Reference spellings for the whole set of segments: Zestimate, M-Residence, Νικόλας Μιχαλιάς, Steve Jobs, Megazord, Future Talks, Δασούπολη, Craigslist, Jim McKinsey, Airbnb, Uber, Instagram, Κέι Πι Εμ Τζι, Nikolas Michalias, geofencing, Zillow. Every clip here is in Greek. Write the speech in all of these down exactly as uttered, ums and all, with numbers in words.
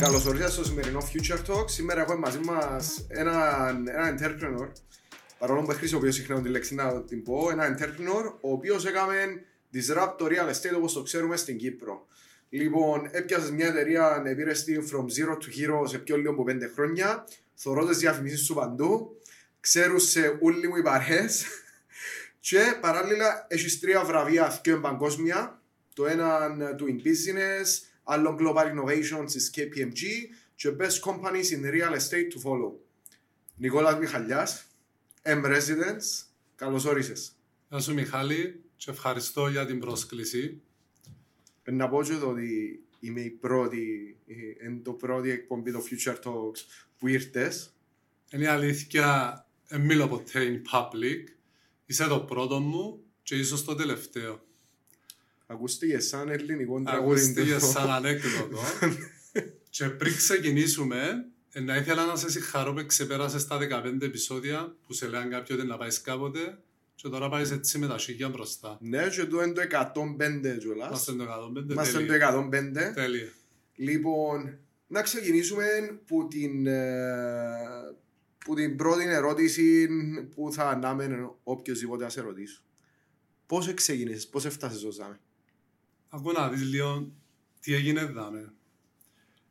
Καλώς ορίσατε στο σημερινό Future Talks. Σήμερα έχω μαζί μας έναν ένα entrepreneur, παρόλο που χρησιμοποιώ συχνά τη λέξη να την πω, έναν entrepreneur ο οποίος έκαμε disrupt real estate όπως το ξέρουμε στην Κύπρο. Λοιπόν, έπιασες μια εταιρεία, πήρες την from zero to hero σε πιο λίγο από πέντε χρόνια, θωρώ τις διαφημίσεις σου παντού, ξέρουν σε όλοι μου οι παρέες και παράλληλα έχεις τρία βραβεία και παγκόσμια, το έναν του in business, άλλον global innovation της Κέι Πι Εμ Τζι και best companies in real estate to follow. Νικόλας Μιχαλιάς, M-Residence, καλώς όρισες. Γεια σου Μιχάλη και ευχαριστώ για την πρόσκληση. Να πω και εδώ ότι είμαι η πρώτη, είναι το πρώτη εκπομπή του Future Talks που ήρθες. Είναι η αλήθεια, μιλώ ποτέ in public, είσαι το πρώτο μου και ίσως το τελευταίο. Ακούστηκε σαν ελληνικό τραγούδι. Ακούστηκε σαν ανέκδοτο. Και πριν ξεκινήσουμε, να ήθελα να σε συγχαρώ που ξεπέρασες τα δεκαπέντε επεισόδια που σε λένε κάποιοι ότι να πάει κάποτε. Και τώρα πάει έτσι με τα σίγια μπροστά. Ναι, και εδώ είναι το εκατόν πέντε κιόλας. Μας είναι το εκατόν πέντε. Τέλεια. Λοιπόν, να ξεκινήσουμε που την, που την πρώτη ερώτηση που θα ανάμενε οποιοσδήποτε να σε ρωτήσω. Πώς ξεκινήσεις, πώς έφτασες ως δάμε. Ακούω να δεις λίγο τι έγινε δάμε.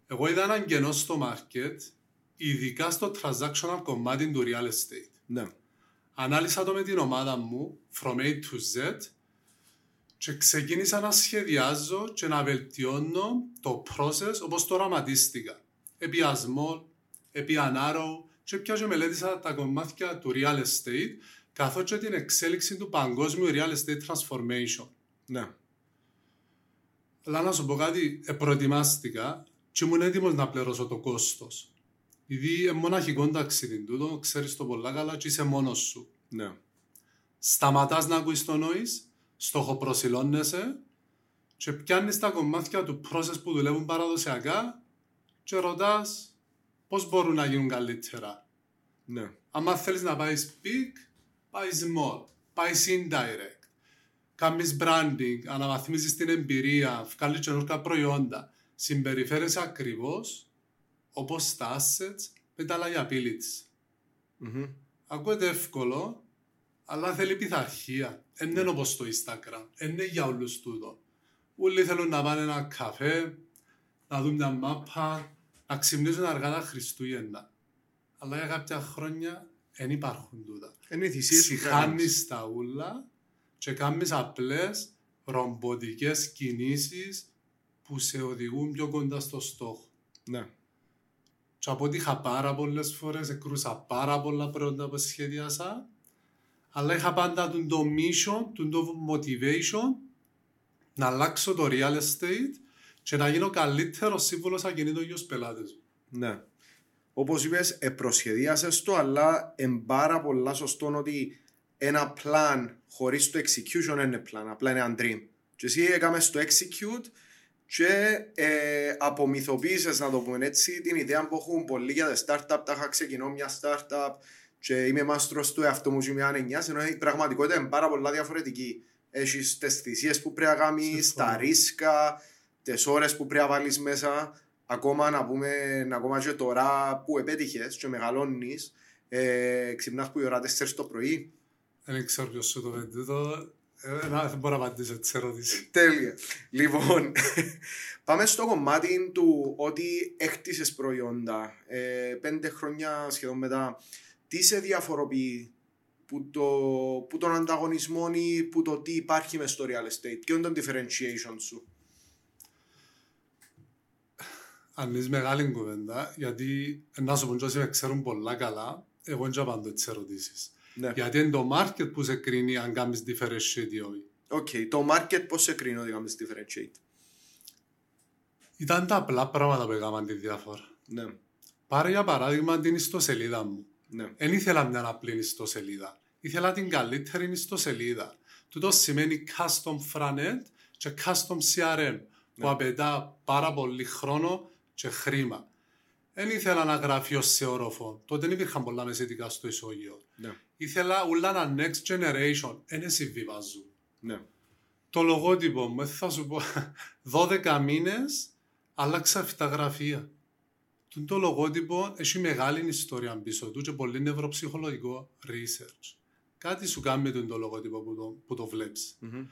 Εγώ είδα έναν κενό στο market, ειδικά στο transactional κομμάτι του real estate. Ναι. Ανάλυσα το με την ομάδα μου, from A to Z, και ξεκίνησα να σχεδιάζω και να βελτιώνω το process όπως το οραματίστηκα. Επί small, επί narrow, και πια και μελέτησα τα κομμάτια του real estate, καθώς και την εξέλιξη του παγκόσμιου real estate transformation. Ναι. Αλλά να σου πω κάτι, προετοιμάστηκα και ήμουν έτοιμος να πληρώσω το κόστος. Ήδη μοναχικό ταξίδι τούτο, ξέρεις το πολλά καλά και είσαι μόνος σου. Ναι. Σταματάς να ακούεις το noise, στοχοπροσιλώνεσαι και πιάνεις τα κομμάτια του process που δουλεύουν παραδοσιακά και ρωτάς πώς μπορούν να γίνουν καλύτερα. Ναι. Αν θέλεις να πάει big, πάει small, πάει indirect. Κάνεις branding, αναβαθμίζεις την εμπειρία, βγάλεις καινούργια προϊόντα. Συμπεριφέρεσαι ακριβώς όπως τα assets με τα liabilities. Mm-hmm. Ακούγεται εύκολο, αλλά θέλει πειθαρχία. Δεν είναι όπως το Instagram, δεν είναι για όλους τούτο. Όλοι θέλουν να πάνε ένα καφέ, να δουν μια μάπα, να ξυπνήσουν αργά τα Χριστούγεννα. Αλλά για κάποια χρόνια δεν υπάρχουν τούτα. Συχάνεις τα ούλα και κάνεις απλές ρομποτικές κινήσεις που σε οδηγούν πιο κοντά στο στόχο. Ναι. Και από ό,τι είχα πάρα πολλές φορές, εκρούσα πάρα πολλά πράγματα που σχεδιάσα, αλλά είχα πάντα τον το mission, τον το motivation να αλλάξω το real estate και να γίνω καλύτερος σύμβουλος ακινήτων για τους πελάτες μου. Ναι. Όπως είπες, επροσχεδίασες το, αλλά είναι πάρα πολλά σωστό ότι ένα plan χωρίς το execution δεν είναι plan, απλά είναι ένα dream. Και εσύ έκαμες το execute και ε, απομυθοποίησες, να το πούμε έτσι, την ιδέα που έχουν πολλοί για τα startup. Τα είχα ξεκινώ μια startup και είμαι μάστρος του εαυτό μου και μια ανενιάς, ενώ η πραγματικότητα είναι πάρα πολλά διαφορετική. Έχεις τις θυσίες που πρέπει να κάνεις, τα ρίσκα, τις ώρες που πρέπει να βάλεις μέσα. Ακόμα να πούμε, ακόμα και τώρα που επέτυχες και μεγαλώνεις, ε, ξυπνάς που η ώρα τέσσερις το πρωί. Δεν ξέρω ποιος σου το πέντε τώρα. Δεν μπορώ να απαντήσω τις ερωτήσεις. Τέλεια. Λοιπόν, πάμε στο κομμάτι του ότι έχτισες προϊόντα ε, πέντε χρόνια σχεδόν μετά. Τι σε διαφοροποιεί που, το, που τον ανταγωνισμό ή που το τι υπάρχει μες στο real estate? Ποιο είναι το differentiation σου? Αν είσαι μεγάλη κουβέντα, γιατί να σου πω ότι ξέρουν πολλά καλά, εγώ δεν απαντώ τις ερωτήσεις. Ναι. Γιατί είναι το market που σε κρίνει αν κάνεις differentiate ή όχι. Οκ. Okay. Το market πώς σε κρίνει ότι κάνεις differentiate? Ήταν τα απλά πράγματα που έκαναν τη διάφορα. Ναι. Πάρε για παράδειγμα την ιστοσελίδα μου. Δεν ναι. ήθελα μια απλή ιστοσελίδα. Ήθελα την καλύτερη ιστοσελίδα. Τούτο σημαίνει custom frontend και custom σι αρ εμ, ναι, που απαιτά πάρα πολύ χρόνο και χρήμα. Δεν ήθελα να γράφει ως σε όροφο. Τότε δεν υπήρχαν πολλά μεσαιτικά στο ισόγειο. Ναι. Ήθελα όλα να next generation. Ένα συμβιβάζουν. Ναι. Το λογότυπο μου, θα σου πω, δώδεκα μήνες άλλαξα εφτά γραφεία. το λογότυπο έχει μεγάλη ιστορία πίσω του και πολύ νευροψυχολογικό research. Κάτι σου κάνει με το λογότυπο που το, που το βλέπεις. Mm-hmm.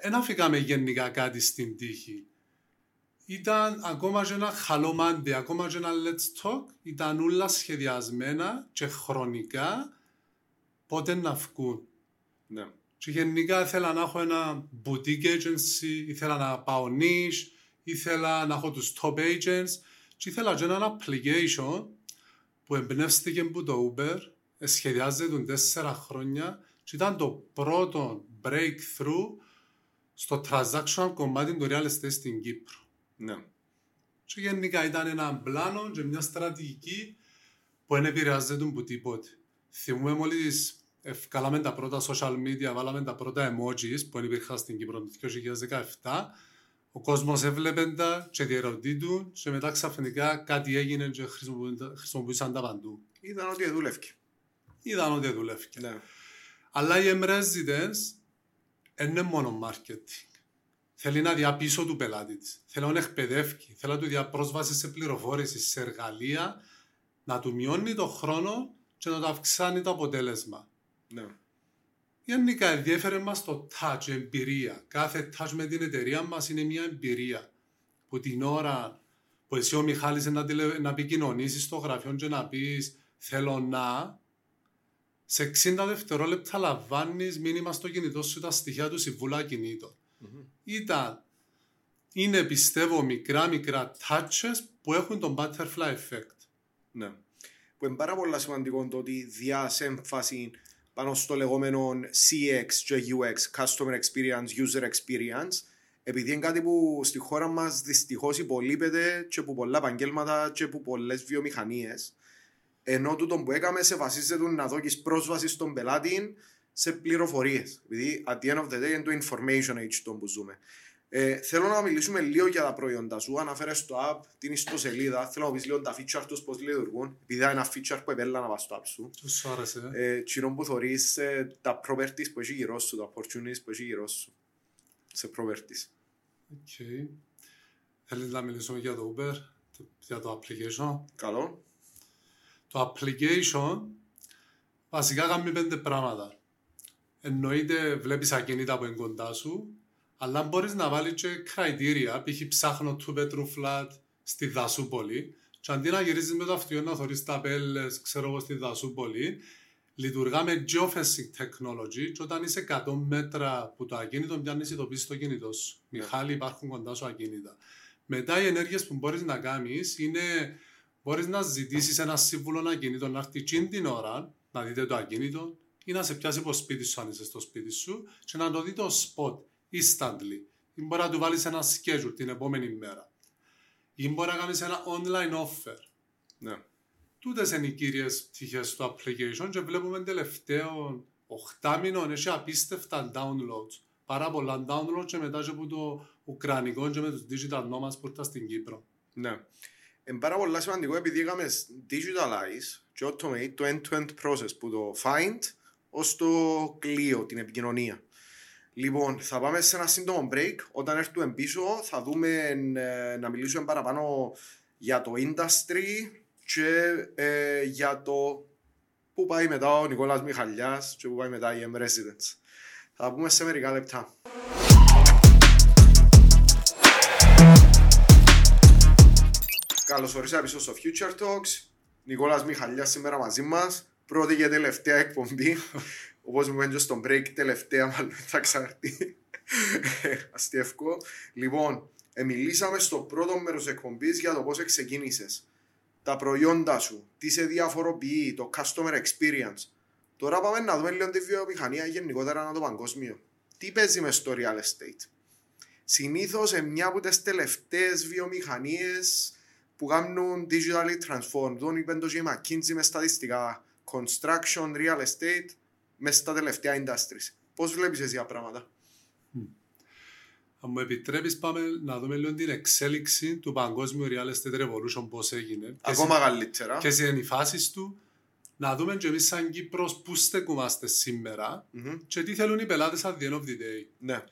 Εν αφήκαμε γενικά κάτι στην τύχη. Ήταν ακόμα και ένα χαλομάντι, ακόμα και ένα let's talk, ήταν όλα σχεδιασμένα και χρονικά πότε να βγουν. Ναι. Και γενικά ήθελα να έχω ένα boutique agency, ήθελα να πάω niche, ήθελα να έχω τους top agents και ήθελα και ένα application που εμπνεύστηκε από το Uber, σχεδιάζεται τέσσερα χρόνια και ήταν το πρώτο breakthrough στο transactional κομμάτι του real estate στην Κύπρο. Ναι. Και γενικά ήταν ένα πλάνο και μια στρατηγική που δεν επηρεάζεται από τίποτε. Θυμούμε μόλις ευκάλαμε τα πρώτα social media, βάλαμε τα πρώτα emojis που υπήρχαν στην Κύπρο το δύο χιλιάδες δεκαεπτά. Ο κόσμος έβλεπε τα και διερωτή του και μετά ξαφνικά κάτι έγινε και χρησιμοποιούσαν τα παντού. Είδαν ότι δούλευκε. Είδαν ότι δούλευκε. Ναι. Αλλά η M-Residence είναι μόνο marketing. Θέλει να δει πίσω του πελάτη της. Θέλει να τον εκπαιδεύει. Θέλει να του δει πρόσβαση σε πληροφόρηση, σε εργαλεία, να του μειώνει τον χρόνο και να του αυξάνει το αποτέλεσμα. Ναι. Γενικά ενδιέφερε μας το touch, εμπειρία. Κάθε touch με την εταιρεία μας είναι μια εμπειρία. Που την ώρα που εσύ ο Μιχάλης να, τηλε... να επικοινωνήσεις στο γραφείο και να πεις θέλω να, σε εξήντα δευτερόλεπτα λαμβάνεις μήνυμα στο κινητό σου τα στοιχεία του συμβούλα κινήτων. Mm-hmm. Ήταν, είναι πιστεύω μικρά μικρά touches που έχουν τον butterfly effect. Ναι. Που είναι πάρα πολύ σημαντικό το ότι διάς έμφαση πάνω στο λεγόμενο σι εξ και γιου εξ, Customer Experience, User Experience, επειδή είναι κάτι που στη χώρα μας δυστυχώς υπολείπεται και από πολλά επαγγέλματα και από πολλές βιομηχανίες, ενώ τούτο που έκαμε σε βασίζεται να δώσεις πρόσβαση στον πελάτη σε πληροφορίες, επειδή at the end of the day είναι το information age το που ζούμε. Ε, θέλω να μιλήσουμε λίγο για τα προϊόντα σου. Αναφέρες το app, την ιστοσελίδα. Θέλω να πεις λίγο τα feature τους, πώς λειτουργούν. Επειδή είναι ένα feature που επέλα να πας στο app σου. Τους άρεσε. Ε, τσινόν που θωρείς ε, τα properties που έχει γύρω σου, τα opportunities που έχει γύρω σου. Σε properties. Okay. Θέλεις να μιλήσουμε για το Uber, για το application. Καλό. Το application βασικά κάνει πέντε πράγματα. Εννοείται βλέπεις ακίνητα που είναι κοντά σου. Αλλά μπορείς να βάλεις και κριτήρια, π.χ. ψάχνω two bedroom flat στη Δασούπολη και αντί να γυρίζεις με το αυτοκίνητο να θωρείς τα πέλες, ξέρω εγώ, στη Δασούπολη, λειτουργά με geofencing technology και όταν είσαι εκατό μέτρα που το ακίνητο πιάνεις ειδοποίηση το κινητό σου. Yeah. Μιχάλη, υπάρχουν κοντά σου ακίνητα. Μετά οι ενέργειες που μπορείς να κάνεις είναι μπορείς να ζητήσεις ένα σύμβουλο ακίνητο να έρθει τσιν την ώρα να δείτε το ακίνητο ή να σε πιάσει από σπίτι σου αν είσαι στο σπίτι σου και να το δει το spot. Instantly. Ή μπορεί να του βάλεις ένα schedule την επόμενη μέρα. Ή μπορεί να κάνεις ένα online offer. Ναι. Τούτες είναι οι κύριες πτυχές του application και βλέπουμε τελευταίο οκτώ μήνων έχει απίστευτα downloads. Πάρα πολλά downloads και μετά και από το Ουκρανικό και με τους digital nomads που ήρθαν στην Κύπρο. Ναι. Είναι πάρα πολύ σημαντικό επειδή είχαμε digitalize και automate το end-to-end process που το find ως το κλείο, την επικοινωνία. Λοιπόν, θα πάμε σε ένα σύντομο break. Όταν έρθουμε πίσω θα δούμε ε, να μιλήσουμε παραπάνω για το industry και ε, για το που πάει μετά ο Νικόλας Μιχαλιάς και που πάει μετά η M-Residence. Θα πούμε σε μερικά λεπτά. Καλώς ορίσατε πίσω στο Future Talks. Νικόλας Μιχαλιάς σήμερα μαζί μας. Πρώτη και τελευταία εκπομπή. Όπως μου έντω στον break, τελευταία μάλλον θα ξαρτεί. Αστιευκό. Λοιπόν, μιλήσαμε στο πρώτο μέρος της εκπομπής για το πώς ξεκίνησες. Τα προϊόντα σου, τι σε διαφοροποιεί, το customer experience. Τώρα πάμε να δούμε λίγο τη βιομηχανία γενικότερα ανά το παγκόσμιο. Τι παίζει μες στο real estate. Συνήθως σε μια από τις τελευταίες βιομηχανίες που κάνουν digitally transformed. Τον είπε το Jim McKinsey με στατιστικά. Construction, real estate, μέσα στα τελευταία industries. Πώς βλέπεις εσύ τα πράγματα? Mm. Αν μου επιτρέπεις πάμε να δούμε λίγο την εξέλιξη του παγκόσμιου real estate revolution, πώς έγινε. Ακόμα μεγαλύτερα. Ποιες είναι οι φάσεις του. Να δούμε και εμείς σαν Κύπρος πού στεκούμαστε σήμερα mm-hmm. και τι θέλουν οι πελάτες at the end of the day. Ναι.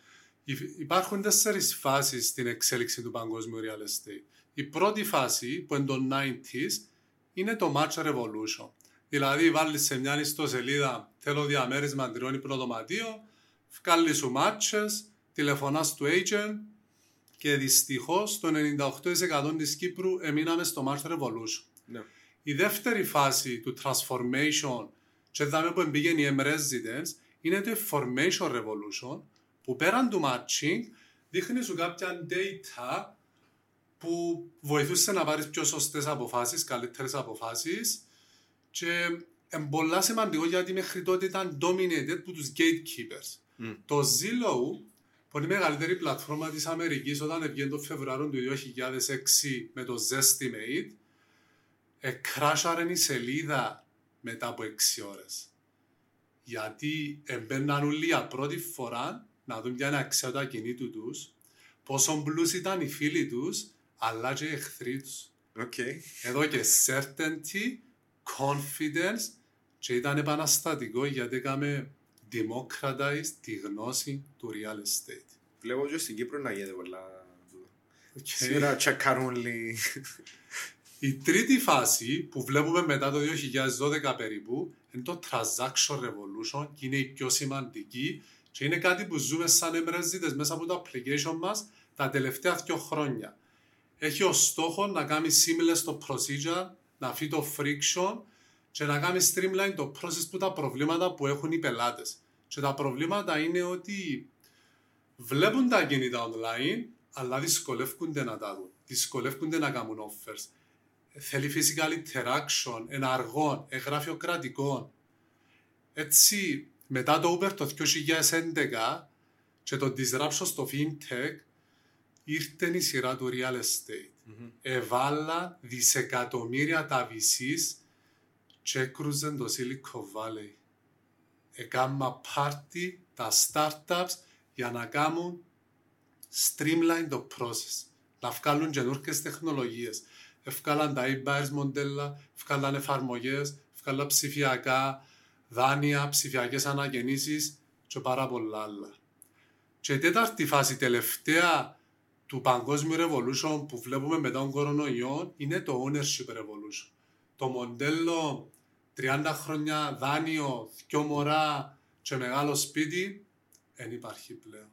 Υπάρχουν τέσσερις φάσεις στην εξέλιξη του παγκόσμιου real estate. Η πρώτη φάση που είναι το ενενήντα είναι το Match Revolution. Δηλαδή βάλεις σε μια ιστοσελίδα θέλω διαμέρισμα τριών υπνοδωματίων, βγάλεις σου matches, τηλεφωνάς του agent και δυστυχώς το ενενήντα οκτώ τοις εκατό της Κύπρου εμείναμε στο Match Revolution. Ναι. Η δεύτερη φάση του Transformation και δάμε που εμπήγαινε η M-Residence είναι το Information Revolution που πέραν του matching δείχνει σου κάποια data που βοηθούσε να πάρεις πιο σωστές αποφάσεις, καλύτερες αποφάσεις και είναι πολύ σημαντικό γιατί μέχρι τότε ήταν dominated από τους gatekeepers. Mm. Το Zillow, πολύ μεγαλύτερη πλατφόρμα της Αμερικής, όταν έβγαινε το Φεβρουάριο του δύο χιλιάδες έξι με το Zestimate, εκράσαρε η σελίδα μετά από έξι ώρες. Γιατί έμπαιναν όλοι για πρώτη φορά να δουν ποια είναι αξία του ακινήτου τους, πόσο μπλούς ήταν οι φίλοι τους, αλλά και οι εχθροί τους. Okay. Εδώ και certainty, confidence και ήταν επαναστατικό γιατί έκαμε democratize τη γνώση του real estate. Βλέπω και στην Κύπρο να γίνεται πολλά. Okay. Σήμερα τσακάρουν όλοι. Η τρίτη φάση που βλέπουμε μετά το δύο χιλιάδες δώδεκα περίπου είναι το transaction revolution και είναι η πιο σημαντική και είναι κάτι που ζούμε σαν εμρεζίτες μέσα από το application μας τα τελευταία δύο χρόνια. Έχει ως στόχο να κάνει seamless το procedure, να φύγει το friction και να κάνει streamline το process που τα προβλήματα που έχουν οι πελάτες. Και τα προβλήματα είναι ότι βλέπουν τα κινητά online, αλλά δυσκολεύονται να τα δουν, δυσκολεύονται να κάνουν offers. Θέλει physical interaction, ένα αργό, εγγραφειοκρατικό. Έτσι, μετά το Uber το δύο χιλιάδες έντεκα και το disruption στο fintech, ήρθε η σειρά του real estate. Mm-hmm. Εβάλα δισεκατομμύρια τα βι σις και έκρουζαν το Silicon Valley. Έκαμα πάρτι τα startups για να κάνουν streamline το process, να βγάλουν καινούργιες τεχνολογίες. Ευκάλαν τα e-buyers μοντέλα, ευκάλαν εφαρμογές, ευκάλαν ψηφιακά δάνεια, ψηφιακές αναγεννήσεις και πάρα πολλά άλλα. Και η τέταρτη φάση τελευταία του παγκόσμιου revolution που βλέπουμε μετά τον κορονοϊό είναι το ownership revolution. Το μοντέλο τριάντα χρόνια δάνειο, δυο μωρά και μεγάλο σπίτι δεν υπάρχει πλέον.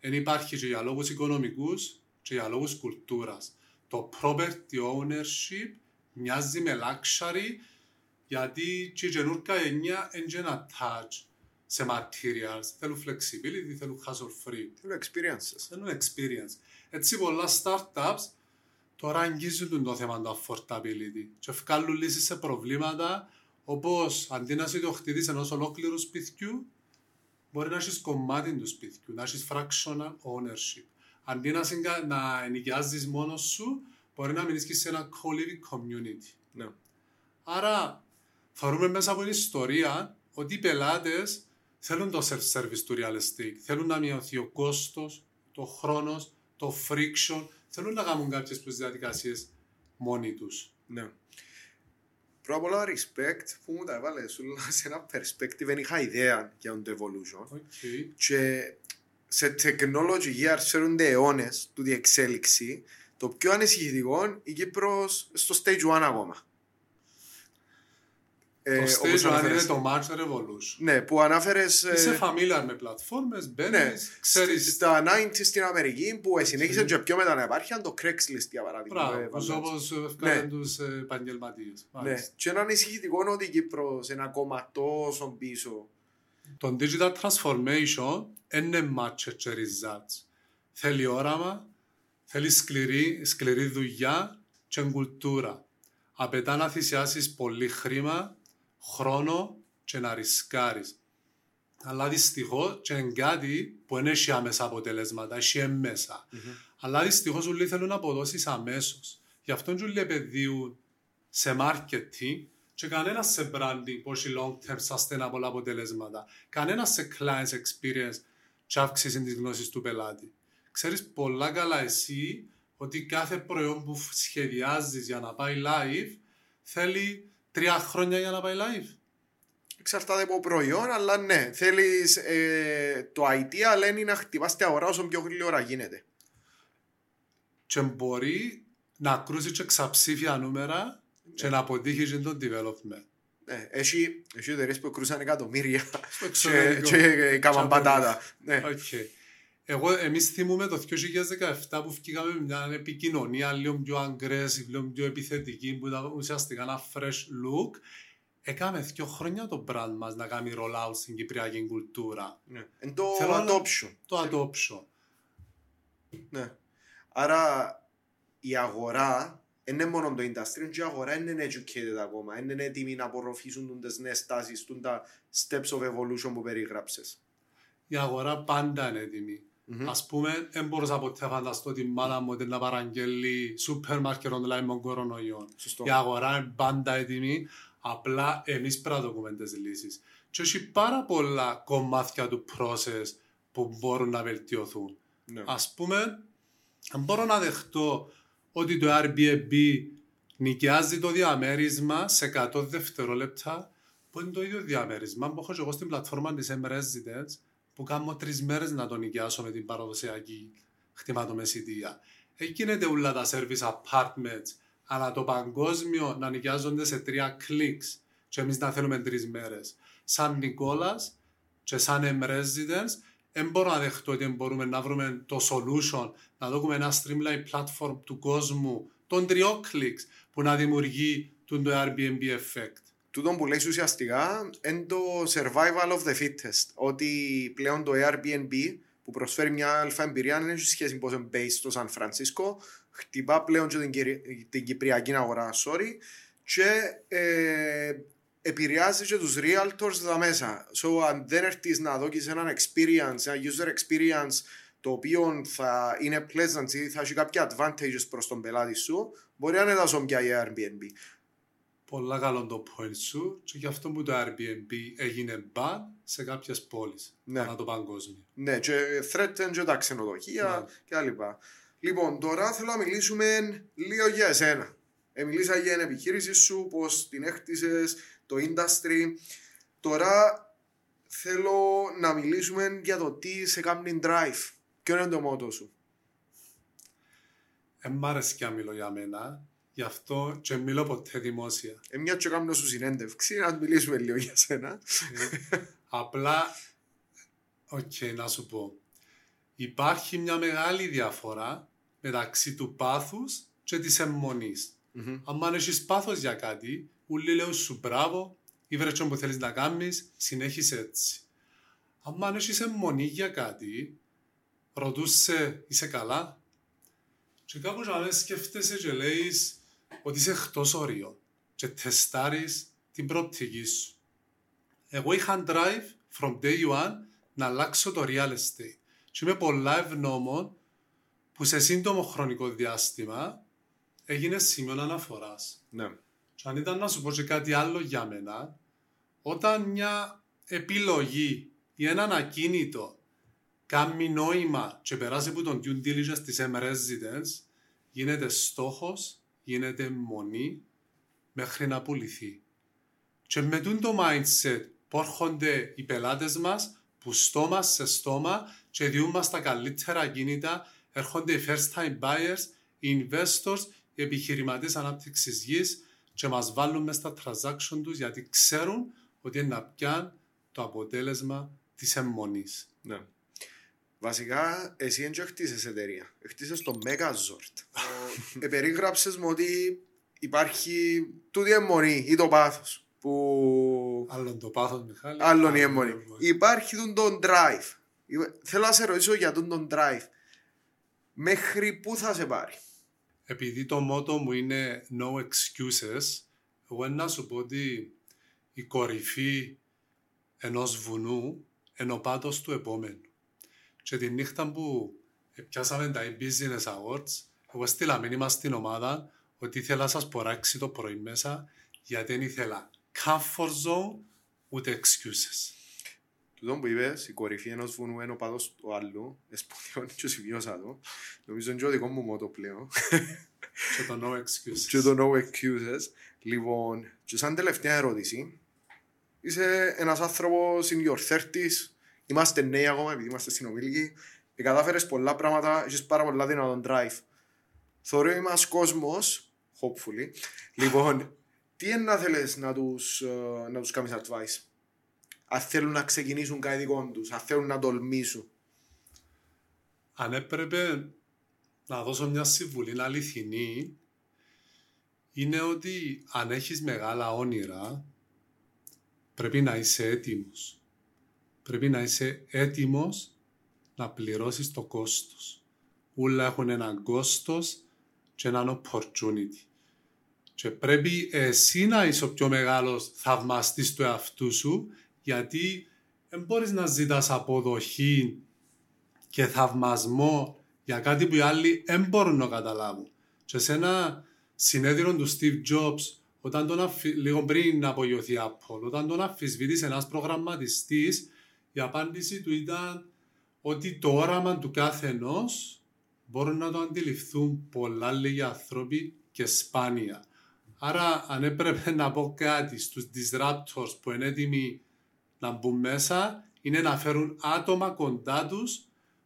Δεν υπάρχει και για λόγους οικονομικούς και για λόγους κουλτούρας. Το property ownership μοιάζει με luxury γιατί και η καινούργια εννιά είναι ένα touch σε materials. Θέλουν flexibility, θέλουν hassle free. Θέλουν experiences. Θέλουν experience. Έτσι πολλά startups τώρα αγγίζουν το θέμα του affordability και βγάλουν λύσεις σε προβλήματα όπως αντί να είσαι ιδιοκτήτης ενός ολόκληρου σπιτιού μπορεί να έχεις κομμάτι του σπιτιού, να έχεις fractional ownership. Αντί να, συγκα... να ενοικιάζεις μόνος σου, μπορεί να μείνεις και σε ένα co-living community. Ναι. Άρα, θεωρούμε μέσα από την ιστορία ότι οι πελάτες θέλουν το self-service του real estate. Θέλουν να μειωθεί ο κόστος, το χρόνος, το friction. Θέλουν να κάνουν κάποιες διαδικασίες μόνοι τους. Ναι. Πρώτα απ' όλα, respect που μου τα έβαλε σε ένα perspective. Δεν είχα ιδέα για το evolution. Okay. Και... σε technology years φέρονται αιώνες του διεξέλιξη, το πιο ανησυχητικό η Κύπρος στο stage one ακόμα. Το ε, stage one αναφέρες... είναι το Match Revolution. Ναι, που ανάφερες... Είσαι familiar με πλατφόρμες, μπαίνεις, ναι, ξέρεις... Στα ενενήντα στην Αμερική που okay. συνέχισε και πιο μετά να υπάρχει, αν το Craigslist για παράδειγμα. Μπράβο, όπως έφεραν τους επαγγελματίες. Ναι, και ένα ανησυχητικό είναι ότι η Κύπρος είναι ακόμα τόσο πίσω. Το digital transformation είναι matches και results. Θέλει όραμα, θέλει σκληρή, σκληρή δουλειά και κουλτούρα. Απαιτά να θυσιάσεις πολύ χρήμα, χρόνο και να ρισκάρεις. Αλλά δυστυχώς και είναι κάτι που δεν έχει άμεσα αποτελέσματα, έχει έμμεσα. Mm-hmm. Αλλά δυστυχώς όλοι θέλουν να αποδώσεις αμέσως. Γι' αυτό και όλοι επενδύουν σε marketing και κανένα σε branding που έχει long-term sustainable αποτελέσματα. Κανένα σε client experience και αύξηση της γνώσης του πελάτη. Ξέρεις πολλά καλά εσύ ότι κάθε προϊόν που σχεδιάζεις για να πάει live θέλει τρία χρόνια για να πάει live. Εξαρτάται από προϊόν, αλλά ναι. Θέλεις ε, το idea λένε να χτυπάς την αγορά όσο πιο γρήγορα γίνεται. Και μπορεί να ακούσει και ξαψήφια νούμερα και να αποτύχει το development. Ναι, έχει εταιρείες που κρούσαν εκατομμύρια και κάμαν πατάτα. Εγώ, εμείς θυμούμε το δύο χιλιάδες δεκαεπτά που βγήκαμε με μια επικοινωνία λίγο πιο aggressive, λίγο πιο επιθετική, που ήταν ουσιαστικά ένα fresh look. Έκαμε δύο χρόνια το brand μας να κάνει rollout στην κυπριακή κουλτούρα. Ναι. Εν το Θέλω adoption. Να... Το adoption. Ναι. Άρα η αγορά είναι μόνο το industry, και η αγορά είναι educated ακόμα. Είναι έτοιμη να απορροφήσουν τις νέες τάσεις, τα steps of evolution που περιγράψες. Η αγορά πάντα είναι έτοιμη. Mm-hmm. Ας πούμε, δεν μπορούσα ποτέ να φανταστώ τη μάνα μου να παραγγέλει σούπερ μάρκετ online με κορονοϊόν. Η αγορά είναι πάντα έτοιμη, απλά εμείς πρέπει να δούμε τις λύσεις. Και έχει πάρα πολλά κομμάτια του process που μπορούν να βελτιωθούν. Ναι. Ας πούμε, μπορώ να δεχτώ ότι το Airbnb νοικιάζει το διαμέρισμα σε εκατό δευτερόλεπτα, που είναι το ίδιο διαμέρισμα που έχω και εγώ στην πλατφόρμα της M-Residence, που κάνω τρεις μέρες να τον νοικιάσω με την παραδοσιακή χτηματομεσιτεία. Εκεί γίνεται όλα τα service apartments, αλλά το παγκόσμιο να νοικιάζονται σε τρία κλικς και εμείς να θέλουμε τρεις μέρες. Σαν Νικόλας και σαν M-Residence, δεν μπορώ να δεχτώ ότι μπορούμε να βρούμε το solution, να δούμε ένα streamline platform του κόσμου των τριών κλικς που να δημιουργεί το Airbnb effect. Τούτον που λέεις ουσιαστικά είναι το survival of the fittest. Ότι πλέον το Airbnb που προσφέρει μια αλφα εμπειρία, δεν έχει σχέση με πώς είναι based στο Σαν Φρανσίσκο, χτυπά πλέον και την, την κυπριακή αγορά, sorry, και ε, επηρεάζει και τους realtors τα μέσα. So αν δεν έρθεις να δώσεις έναν experience, ένα user experience το οποίο θα είναι pleasant ή θα έχει κάποια advantages προς τον πελάτη σου, μπορεί να είναι τα ζομπιά η Airbnb. Πολλά καλό το point σου και γι' αυτό που το Airbnb έγινε ban σε κάποιες πόλεις, ναι, ανά το παγκόσμιο. Ναι, και threaten και τα ξενοδοχεία, ναι, κτλ. Λοιπόν, τώρα θέλω να μιλήσουμε λίγο για εσένα. Ε, μιλήσα για την επιχείρηση σου, πώς την έκτισες, το industry. Τώρα θέλω να μιλήσουμε για το τι σε κάνει drive. Ποιο είναι το μότο σου? Ε, μ' άρεσε και να μιλώ για μένα. Γι' αυτό και μιλώ ποτέ δημόσια. Εμιά και κάνω σου συνέντευξη, να μιλήσουμε λίγο για σένα. Απλά, οκ, okay, να σου πω. Υπάρχει μια μεγάλη διαφορά μεταξύ του πάθους και της αιμονής. Mm-hmm. Αν έχεις πάθος για κάτι, ούλοι λέω σου μπράβο, ή βρέτσον που θέλεις να κάνεις, συνέχισε έτσι. Αν έχεις αιμονή για κάτι, ρωτούσε είσαι καλά. Και κάπως αν σκέφτεσαι και λέεις ότι είσαι εκτός ορίων και τεστάρεις την προοπτική σου. Εγώ είχα drive from day one να αλλάξω το real estate. Και είμαι πολλά ευγνώμων που σε σύντομο χρονικό διάστημα έγινε σημείο αναφοράς. Ναι. Και αν ήταν να σου πω και κάτι άλλο για μένα, όταν μια επιλογή ή έναν ακίνητο κάνει νόημα και περάσει από τον due diligence της M-Residence, γίνεται στόχος, γίνεται μονή μέχρι να πουληθεί. Και με το mindset που έρχονται οι πελάτες μας, που στόμα σε στόμα και διούν μας τα καλύτερα κίνητα, έρχονται οι first time buyers, οι investors, οι επιχειρηματίες ανάπτυξης γης και μας βάλουν μέσα στα transaction τους γιατί ξέρουν ότι είναι να πιάνουν το αποτέλεσμα της αιμονής. Ναι. Βασικά, εσύ δεν χτίσες εταιρεία. Χτίσες το Megazord. Επερίγραψες μου ότι υπάρχει τούτη αιμονή ή το πάθος. Που... Άλλον το πάθος, Μιχάλη. Άλλον η αιμονή. Υπάρχει τον, τον drive. Θέλω να σε ρωτήσω για τον, τον drive. Μέχρι πού θα σε πάρει? Επειδή το μότο μου είναι no excuses, εγώ να σου πω ότι η κορυφή ενός βουνού είναι ο πάτος του επόμενου. Και τη νύχτα που πιάσαμε τα business awards, εγώ στείλα μήνυμα στην ομάδα ότι ήθελα να σας ποράξει το πρωί μέσα, γιατί δεν ήθελα comfort zone ούτε excuses. Τούτο που είπες, η κορυφή ενός βουνού είναι ο πάτος του άλλου, εσπουδιώνει και σημειώσα το. Νομίζω είναι και ο δικό μου μότο πλέον. Και το no excuses. Και το no excuses. Λοιπόν, και σαν τελευταία ερώτηση, είσαι ένας άνθρωπος in your thirties, είμαστε νέοι ακόμα επειδή είμαστε στην ομίλικη. Κατάφερες πολλά πράγματα, έχεις πάρα πολλά δυνατόν drive. Θωρεί μας κόσμος, hopefully. Λοιπόν, τι είναι να θέλεις να τους, να τους κάνεις advice? Αν θέλουν να ξεκινήσουν κάτι δικό τους, αν θέλουν να τολμήσουν. Αν έπρεπε να δώσω μια συμβουλή αληθινή, είναι ότι αν έχεις μεγάλα όνειρα, πρέπει να είσαι έτοιμος. Πρέπει να είσαι έτοιμος να πληρώσεις το κόστος. Όλα έχουν έναν κόστος και έναν opportunity. Και πρέπει εσύ να είσαι ο πιο μεγάλος θαυμαστής του εαυτού σου, γιατί δεν μπορείς να ζητάς αποδοχή και θαυμασμό για κάτι που οι άλλοι δεν μπορούν να καταλάβουν. Και σε ένα συνέδριο του Steve Jobs, όταν τον αφι... λίγο πριν να απογειωθεί Apple, όταν τον αφισβήτησε ένας προγραμματιστής, η απάντηση του ήταν ότι το όραμα του κάθε ενός μπορούν να το αντιληφθούν πολλά λίγοι άνθρωποι και σπάνια. Άρα αν έπρεπε να πω κάτι στους disruptors που είναι έτοιμοι να μπουν μέσα, είναι να φέρουν άτομα κοντά τους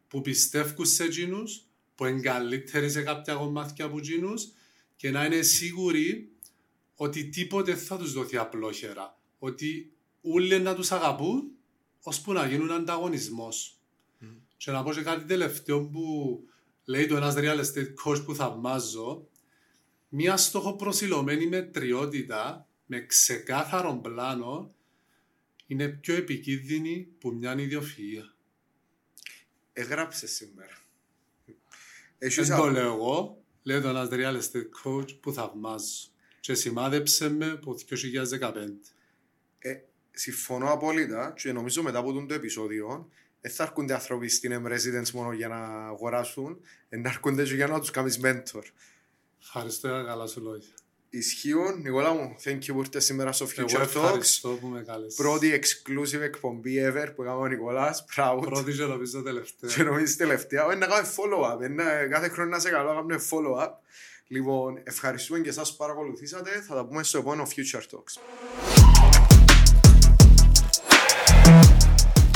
που πιστεύουν σε εκείνους, που είναι καλύτεροι σε κάποια κομμάτια από εκείνους, και να είναι σίγουροι ότι τίποτε θα τους δοθεί απλόχερα, ότι όλοι να τους αγαπούν ώσπου να γίνουν ανταγωνισμός. Και να πω και κάτι τελευταίο που λέει το ένας real estate coach που θαυμάζω. Μία στόχο προσιλωμένη μετριότητα με ξεκάθαρο πλάνο είναι πιο επικίνδυνη που μια ιδιοφυΐα. Εγράψε σήμερα. Δεν το α... λέω εγώ, λέει το ένας real estate coach που θαυμάζω. Και σημάδεψε με από δύο χιλιάδες δεκαπέντε. Ε, συμφωνώ απόλυτα και νομίζω μετά από το επεισόδιο δεν θα έρχονται άνθρωποι στην M-Residence μόνο για να αγοράσουν, να έρχονται για να τους κάνεις mentor. Ευχαριστώ για καλά σου λόγια. Ισχύουν. Νικόλα μου, thank you που ήρθες σήμερα στο Future Talks. Που με κάλεσες. Πρώτη exclusive εκπομπή ever που έκανε ο Νικόλας. Πρώτη και νομίζω τελευταία. Και νομίζω τελευταία. Να κάνουμε follow-up. Ένα, κάθε χρόνο να σε καλό να κάνουμε follow-up. Λοιπόν, ευχαριστούμε και εσάς που παρακολουθήσατε. Θα τα πούμε στο επόμενο Future Talks.